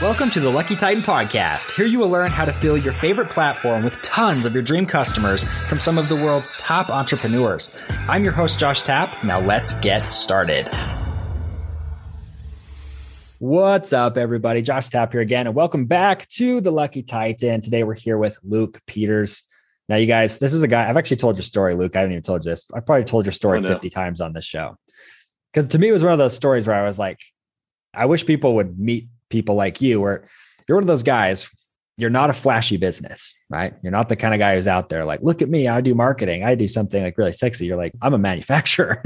Welcome to the Lucky Titan podcast. Here you will learn how to fill your favorite platform with tons of your dream customers from some of the world's top entrepreneurs. I'm your host, Josh Tapp. Now let's get started. What's up, everybody? Josh Tapp here again, and welcome back to the Lucky Titan. Today we're here with Luke Peters. Now, you guys, this is a guy, I've actually told your story, Luke. I haven't even told you this. I've probably told your story 50 times on this show. Because to me, it was one of those stories where I was like, I wish people would meet people like you, where you're one of those guys, you're not a flashy business, right? You're not the kind of guy who's out there like, look at me, I do marketing. I do something like really sexy. You're like, I'm a manufacturer,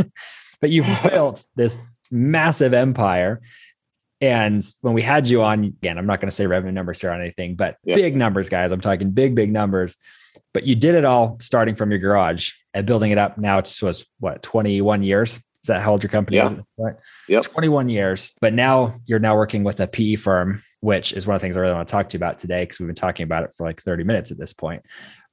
but you've built this massive empire. And when we had you on, again, I'm not going to say revenue numbers here on anything, but big numbers, guys, I'm talking big numbers, but you did it all starting from your garage and building it up. Now it's was what, 21 years? Is that how old your company is? Right? Yep. 21 years. But now you're now working with a PE firm, which is one of the things I really want to talk to you about today, because we've been talking about it for like 30 minutes at this point.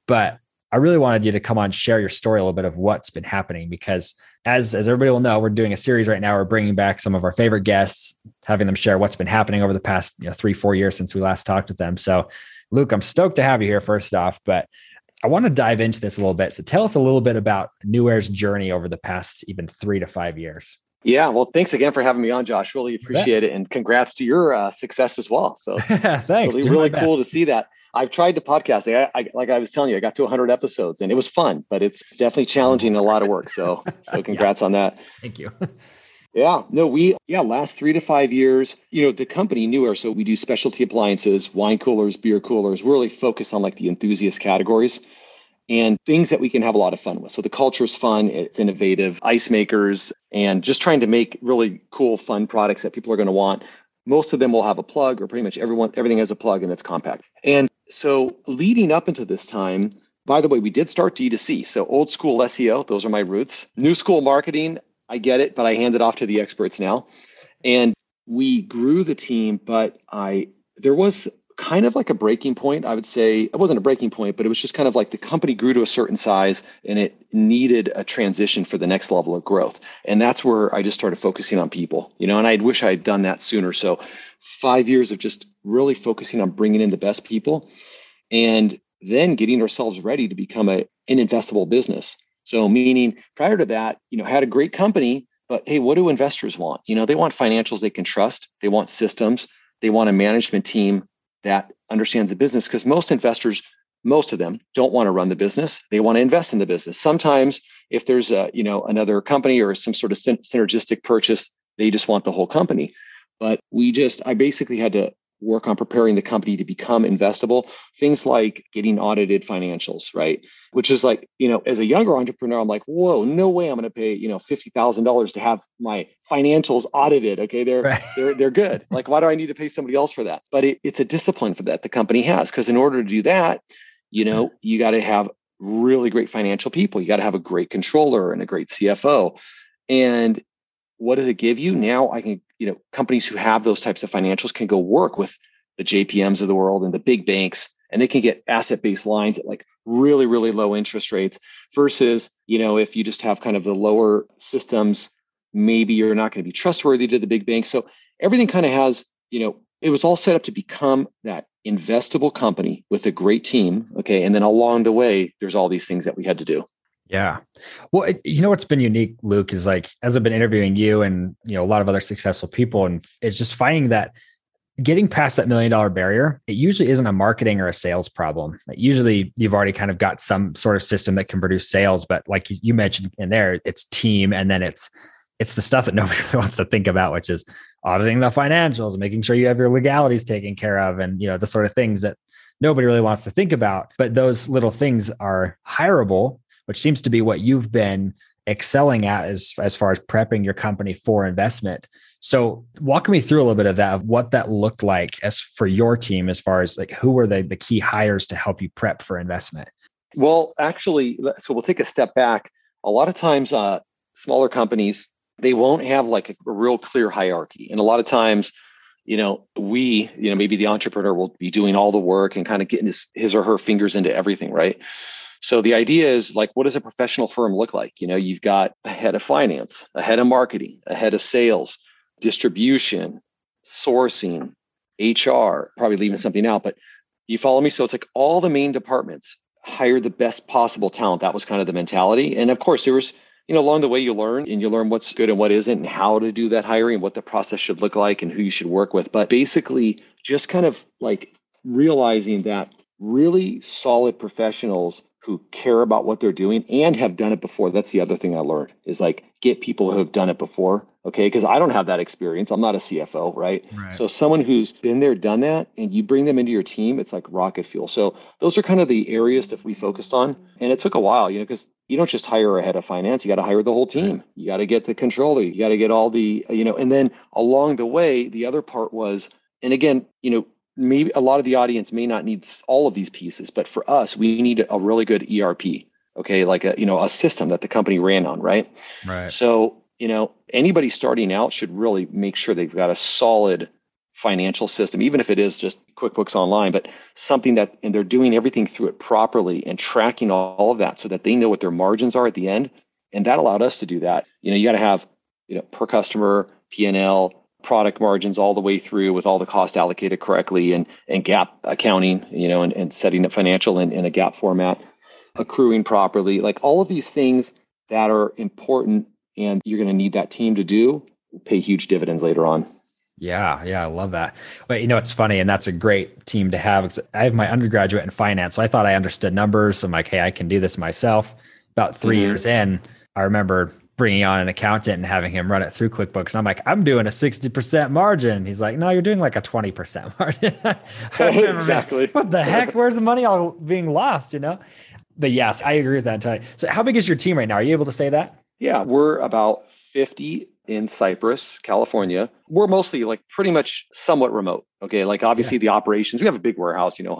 But I really wanted you to come on, share your story a little bit of what's been happening, because as everybody will know, we're doing a series right now. We're bringing back some of our favorite guests, having them share what's been happening over the past 3-4 years since we last talked with them. So Luke, I'm stoked to have you here first off, but I want to dive into this a little bit. So tell us a little bit about NewAir's journey over the past even 3 to 5 years. Yeah. Well, thanks again for having me on, Josh. Really appreciate it. And congrats to your success as well. So thanks. Really cool to see that. I've tried the podcasting. Like I was telling you, I got to 100 episodes and it was fun, but it's definitely challenging and a lot of work. So congrats on that. Thank you. Yeah, no, last 3 to 5 years, the company NewAir, so we do specialty appliances, wine coolers, beer coolers. We're really focused on like the enthusiast categories and things that we can have a lot of fun with. So the culture's fun, it's innovative, ice makers, and just trying to make really cool, fun products that people are going to want. Most of them will have a plug, or pretty much everything has a plug and it's compact. And so leading up into this time, by the way, we did start D2C. So old school SEO, those are my roots. New school marketing, I get it, but I hand it off to the experts now. And we grew the team, but there was kind of like a breaking point, I would say. It wasn't a breaking point, but it was just kind of like the company grew to a certain size and it needed a transition for the next level of growth. And that's where I just started focusing on people, and I wish I had done that sooner. So 5 years of just really focusing on bringing in the best people and then getting ourselves ready to become an investable business. So meaning prior to that, had a great company, but hey, what do investors want? They want financials they can trust. They want systems. They want a management team that understands the business, because most investors, most of them don't want to run the business. They want to invest in the business. Sometimes if there's another company or some sort of synergistic purchase, they just want the whole company. But I basically had to work on preparing the company to become investable. Things like getting audited financials, right? Which is like, as a younger entrepreneur, I'm like, whoa, no way I'm going to pay, $50,000 to have my financials audited. Okay. They're good. Like, why do I need to pay somebody else for that? But it's a discipline for that the company has. Cause in order to do that, you got to have really great financial people. You got to have a great controller and a great CFO. And what does it give you? Now I can, companies who have those types of financials can go work with the JPMs of the world and the big banks, and they can get asset-based lines at like really, really low interest rates versus, if you just have kind of the lower systems, maybe you're not going to be trustworthy to the big banks. So everything kind of has, it was all set up to become that investable company with a great team. Okay. And then along the way, there's all these things that we had to do. Yeah. Well, what's been unique, Luke, is like, as I've been interviewing you and, a lot of other successful people, and it's just finding that getting past that $1 million barrier, it usually isn't a marketing or a sales problem. Like, usually you've already kind of got some sort of system that can produce sales, but like you mentioned in there, it's team. And then it's the stuff that nobody really wants to think about, which is auditing the financials, making sure you have your legalities taken care of. And, the sort of things that nobody really wants to think about, but those little things are hireable, which seems to be what you've been excelling at as far as prepping your company for investment. So walk me through a little bit of that, of what that looked like as for your team, as far as like, who were the key hires to help you prep for investment? Well, actually, so we'll take a step back. A lot of times, smaller companies, they won't have like a real clear hierarchy. And a lot of times, maybe the entrepreneur will be doing all the work and kind of getting his or her fingers into everything, right? So the idea is like, what does a professional firm look like? You've got a head of finance, a head of marketing, a head of sales, distribution, sourcing, HR, probably leaving something out, but you follow me? So it's like all the main departments, hire the best possible talent. That was kind of the mentality. And of course there was, you know, along the way you learn what's good and what isn't and how to do that hiring, what the process should look like and who you should work with. But basically just kind of like realizing that really solid professionals who care about what they're doing and have done it before. That's the other thing I learned is like get people who have done it before. Okay. Because I don't have that experience. I'm not a CFO, right? So someone who's been there, done that, and you bring them into your team, it's like rocket fuel. So those are kind of the areas that we focused on. And it took a while, you know, because you don't just hire a head of finance, you got to hire the whole team. Right. You got to get the controller, you got to get all the, you know, and then along the way, the other part was, and again, you know, maybe a lot of the audience may not need all of these pieces, but for us, we need a really good ERP. Okay. Like a, you know, a system that the company ran on. Right. So, you know, anybody starting out should really make sure they've got a solid financial system, even if it is just QuickBooks Online, but something that, and they're doing everything through it properly and tracking all of that so that they know what their margins are at the end. And that allowed us to do that. You know, you got to have, you know, per customer, PNL, product margins all the way through with all the cost allocated correctly and GAAP accounting, you know, and setting up financial in a GAAP format, accruing properly, like all of these things that are important and you're going to need that team to do pay huge dividends later on. Yeah. Yeah. I love that. But you know, it's funny. And that's a great team to have. I have my undergraduate in finance. So I thought I understood numbers. So I'm like, hey, I can do this myself. About three years in, I remember bringing on an accountant and having him run it through QuickBooks. And I'm like, I'm doing a 60% margin. He's like, no, you're doing like a 20% margin. Exactly. What the heck? Where's the money all being lost, you know? But yes, I agree with that entirely. So how big is your team right now? Are you able to say that? Yeah, we're about 50 in Cypress, California. We're mostly like pretty much somewhat remote. Okay. Like obviously the operations, we have a big warehouse, you know,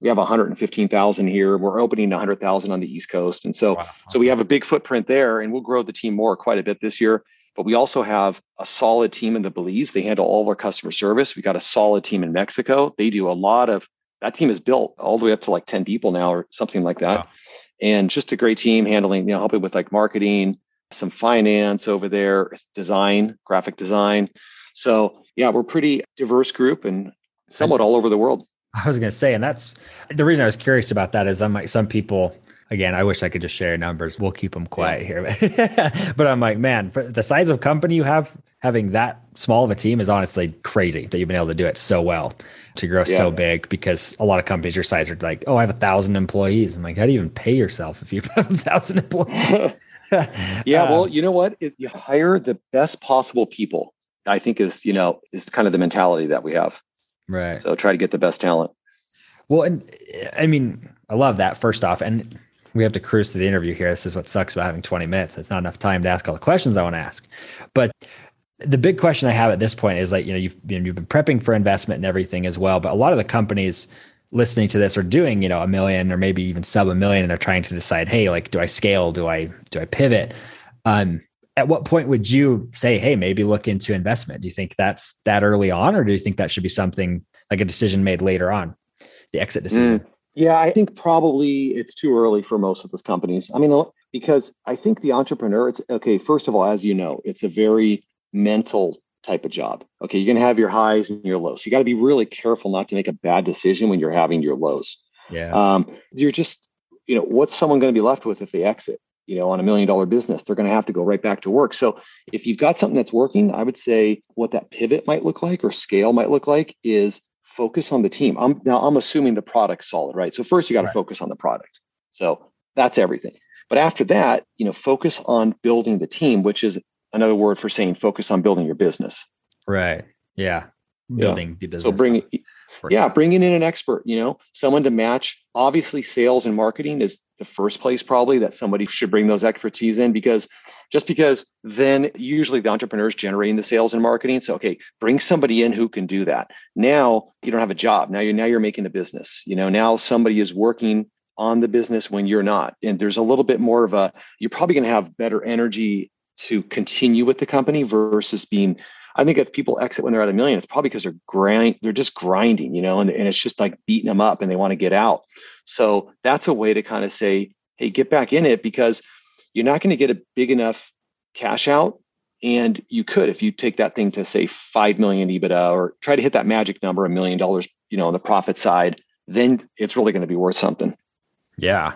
we have 115,000 here. We're opening 100,000 on the East Coast. And so, so we have a big footprint there and we'll grow the team more quite a bit this year, but we also have a solid team in the Belize. They handle all of our customer service. We got a solid team in Mexico. They do a lot of, that team is built all the way up to like 10 people now or something like that. Wow. And just a great team handling, you know, helping with like marketing, some finance over there, design, graphic design. So yeah, we're a pretty diverse group and somewhat all over the world. I was going to say, and that's the reason I was curious about that is I'm like, some people, again, I wish I could just share numbers. We'll keep them quiet here. But I'm like, man, for the size of company you have, having that small of a team is honestly crazy that you've been able to do it so well to grow so big, because a lot of companies your size are like, oh, I have 1,000 employees. I'm like, how do you even pay yourself if you have 1,000 employees? Yeah. Well, you know what? If you hire the best possible people, I think is kind of the mentality that we have. Right. So try to get the best talent. Well, and I mean, I love that first off, and we have to cruise through the interview here. This is what sucks about having 20 minutes. It's not enough time to ask all the questions I want to ask. But the big question I have at this point is like, you know, you've been prepping for investment and everything as well, but a lot of the companies listening to this are doing, you know, $1 million or maybe even sub $1 million. And they're trying to decide, hey, like, do I scale? Do I pivot? At what point would you say, hey, maybe look into investment? Do you think that's that early on, or do you think that should be something like a decision made later on, the exit decision? Yeah, I think probably it's too early for most of those companies. I mean, because I think the entrepreneur, it's okay. First of all, as you know, it's a very mental type of job. Okay. You're going to have your highs and your lows. You got to be really careful not to make a bad decision when you're having your lows. Yeah. You're just, you know, what's someone going to be left with if they exit, you know, on $1 million business? They're going to have to go right back to work. So if you've got something that's working, I would say what that pivot might look like or scale might look like is focus on the team. I'm assuming the product's solid, right? So first you got to focus on the product. So that's everything. But after that, you know, focus on building the team, which is another word for saying focus on building your business. Right. Yeah. Building the business. So bringing in an expert, you know, someone to match. Obviously sales and marketing is the first place probably that somebody should bring those expertise in, because then usually the entrepreneur is generating the sales and marketing. So, okay, bring somebody in who can do that. Now you don't have a job. Now you're making a business, you know, now somebody is working on the business when you're not. And there's a little bit more of a, you're probably going to have better energy to continue with the company versus being, I think if people exit when they're at $1 million, it's probably because they're just grinding, you know, and it's just like beating them up and they want to get out. So that's a way to kind of say, hey, get back in it, because you're not going to get a big enough cash out And you could, if you take that thing to say 5 million EBITDA or try to hit that magic number, $1 million, on the profit side, then it's really going to be worth something. Yeah,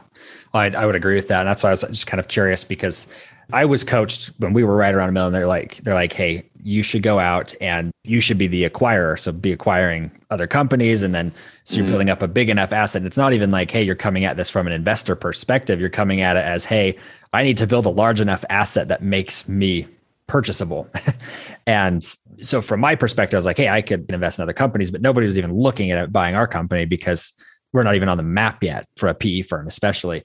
I would agree with that. And that's why I was just kind of curious, because I was coached when we were right around a million. They're like, hey, you should go out and you should be the acquirer. So be acquiring other companies. And then so you're building up a big enough asset. It's not even like, hey, you're coming at this from an investor perspective. You're coming at it as, hey, I need to build a large enough asset that makes me purchasable. And so from my perspective, I was like, hey, I could invest in other companies, but nobody was even looking at buying our company because we're not even on the map yet for a PE firm, especially.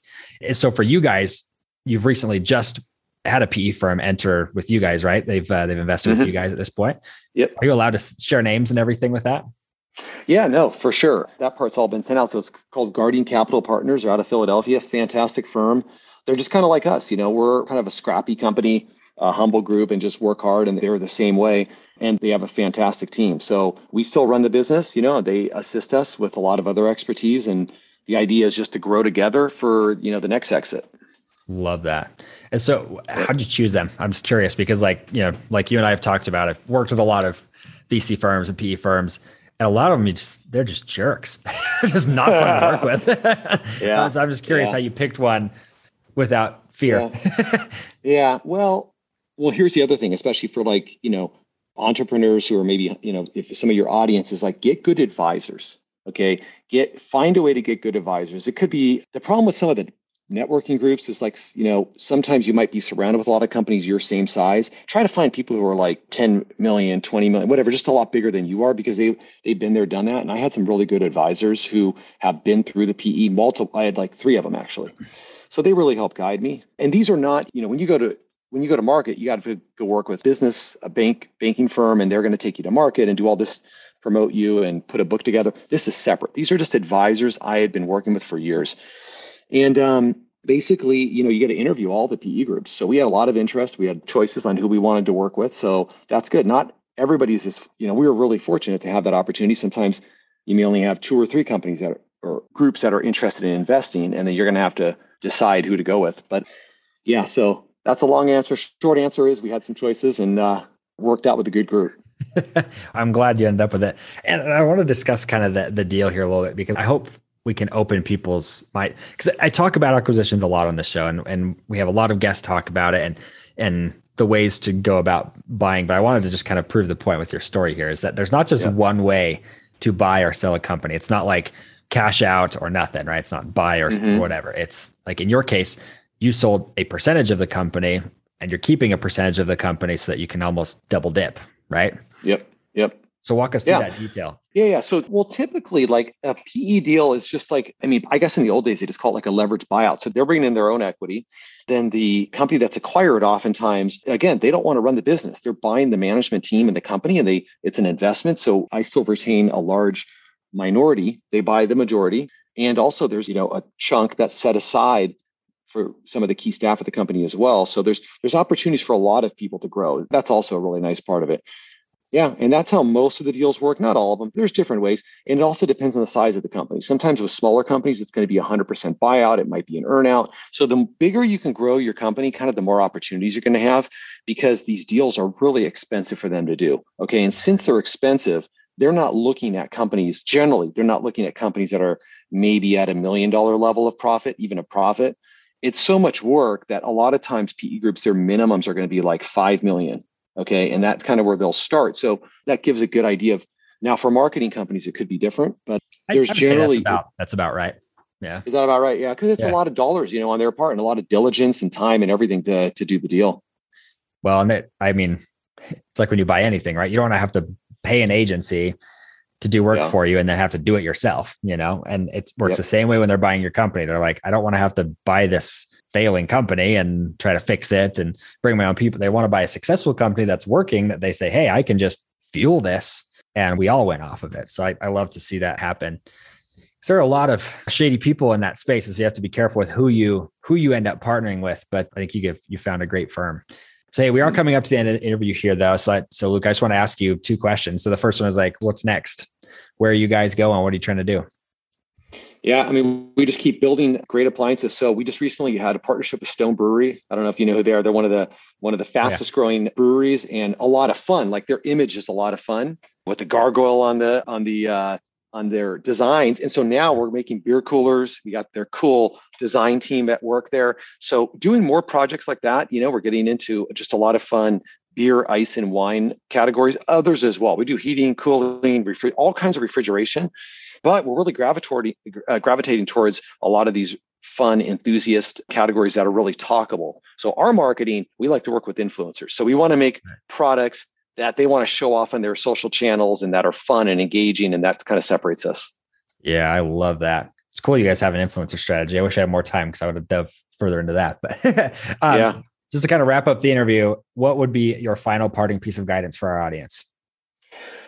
So for you guys, you've recently just had a PE firm enter with you guys, right? They've invested with you guys at this point. Yep. Are you allowed to share names and everything with that? Yeah, no, for sure. That part's all been sent out. So it's called Guardian Capital Partners. They're out of Philadelphia. Fantastic firm. They're just kind of like us. We're kind of a scrappy company, a humble group, and just work hard. And they're the same way. And they have a fantastic team. So we still run the business, they assist us with a lot of other expertise. And the idea is just to grow together for, the next exit. Love that. And so how'd you choose them? I'm just curious because like you and I have talked about, I've worked with a lot of VC firms and PE firms, and a lot of them, they're just jerks. They're just not fun to work with. Yeah. So I'm just curious how you picked one without fear. Yeah. Well, here's the other thing, especially for entrepreneurs who are maybe, if some of your audience is like, get good advisors, okay? Find a way to get good advisors. It could be the problem with some of the networking groups is like, sometimes you might be surrounded with a lot of companies your same size. Try to find people who are like 10 million, 20 million, whatever, just a lot bigger than you are, because they've been there, done that. And I had some really good advisors who have been through the PE I had like 3 of them actually. So they really helped guide me. And these are not, when you go to market, you got to go work with a banking firm, and they're going to take you to market and do all this, promote you and put a book together. This is separate. These are just advisors I had been working with for years. And basically, you get to interview all the PE groups. So we had a lot of interest. We had choices on who we wanted to work with. So that's good. Not everybody's we were really fortunate to have that opportunity. Sometimes you may only have 2 or 3 companies or groups that are interested in investing, and then you're going to have to decide who to go with. But yeah, so that's a long answer. Short answer is we had some choices and worked out with a good group. I'm glad you ended up with it. And I want to discuss kind of the deal here a little bit, because I hope we can open people's mind. Because I talk about acquisitions a lot on the show, and we have a lot of guests talk about it and the ways to go about buying. But I wanted to just kind of prove the point with your story here, is that there's not just one way to buy or sell a company. It's not like cash out or nothing, right? It's not buy or whatever. It's like in your case, you sold a percentage of the company and you're keeping a percentage of the company so that you can almost double dip, right? Yep. So walk us through that detail. Yeah. So, typically like a PE deal is just like, I guess in the old days, they just call it like a leveraged buyout. So they're bringing in their own equity. Then the company that's acquired, oftentimes, again, they don't want to run the business. They're buying the management team and the company, and it's an investment. So I still retain a large minority. They buy the majority. And also there's, a chunk that's set aside for some of the key staff of the company as well. So there's opportunities for a lot of people to grow. That's also a really nice part of it. Yeah. And that's how most of the deals work. Not all of them. There's different ways. And it also depends on the size of the company. Sometimes with smaller companies, it's going to be 100% buyout. It might be an earnout. So the bigger you can grow your company, kind of the more opportunities you're going to have, because these deals are really expensive for them to do. Okay. And since they're expensive, they're not looking at companies. Generally, they're not looking at companies that are maybe at $1 million level of profit, even a profit. It's so much work that a lot of times PE groups, their minimums are going to be like 5 million. Okay. And that's kind of where they'll start. So that gives a good idea of, now for marketing companies, it could be different, but there's generally, that's about right. Yeah. Is that about right? Yeah. Cause it's a lot of dollars, on their part, and a lot of diligence and time and everything to do the deal. Well, and it's like when you buy anything, right? You don't want to have to pay an agency to do work for you and then have to do it yourself, and it works the same way when they're buying your company. They're like, I don't want to have to buy this failing company and try to fix it and bring my own people. They want to buy a successful company that's working, that they say, hey, I can just fuel this. And we all went off of it. So I love to see that happen. So there are a lot of shady people in that space. So you have to be careful with who you end up partnering with. But I think you found a great firm. So, hey, we are coming up to the end of the interview here, though. So Luke, I just want to ask you 2 questions. So the first one is like, what's next? Where are you guys going? What are you trying to do? Yeah, I mean, we just keep building great appliances. So we just recently had a partnership with Stone Brewery. I don't know if you know who they are. They're one of the fastest growing breweries, and a lot of fun. Like, their image is a lot of fun with the gargoyle on their designs. And so now we're making beer coolers. We got their cool design team at work there. So doing more projects like that, you know, we're getting into just a lot of fun beer, ice, and wine categories, others as well. We do heating, cooling, all kinds of refrigeration, but we're really gravitating towards a lot of these fun enthusiast categories that are really talkable. So our marketing, we like to work with influencers. So we want to make products that they want to show off on their social channels and that are fun and engaging, and that kind of separates us. Yeah, I love that. It's cool you guys have an influencer strategy. I wish I had more time because I would have dove further into that. But yeah. Just to kind of wrap up the interview, what would be your final parting piece of guidance for our audience?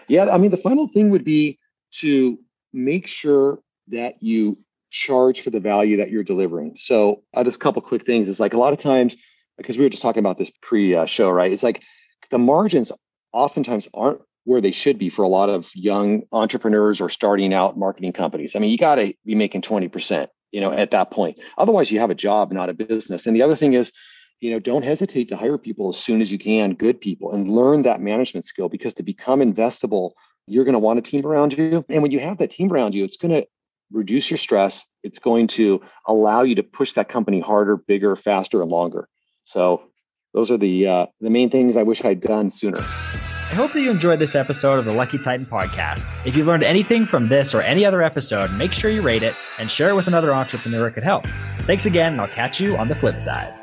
Yeah, I mean, the final thing would be to make sure that you charge for the value that you're delivering. So just a couple of quick things. It's like, a lot of times, because we were just talking about this pre-show, right? It's like the margins oftentimes aren't where they should be for a lot of young entrepreneurs or starting out marketing companies. I mean, you got to be making 20%, you know, at that point. Otherwise, you have a job, not a business. And the other thing is, you know, don't hesitate to hire people as soon as you can, good people, and learn that management skill, because to become investable, you're going to want a team around you. And when you have that team around you, it's going to reduce your stress. It's going to allow you to push that company harder, bigger, faster, and longer. So those are the main things I wish I'd done sooner. I hope that you enjoyed this episode of the Lucky Titan podcast. If you've learned anything from this or any other episode, make sure you rate it and share it with another entrepreneur it could help. Thanks again, and I'll catch you on the flip side.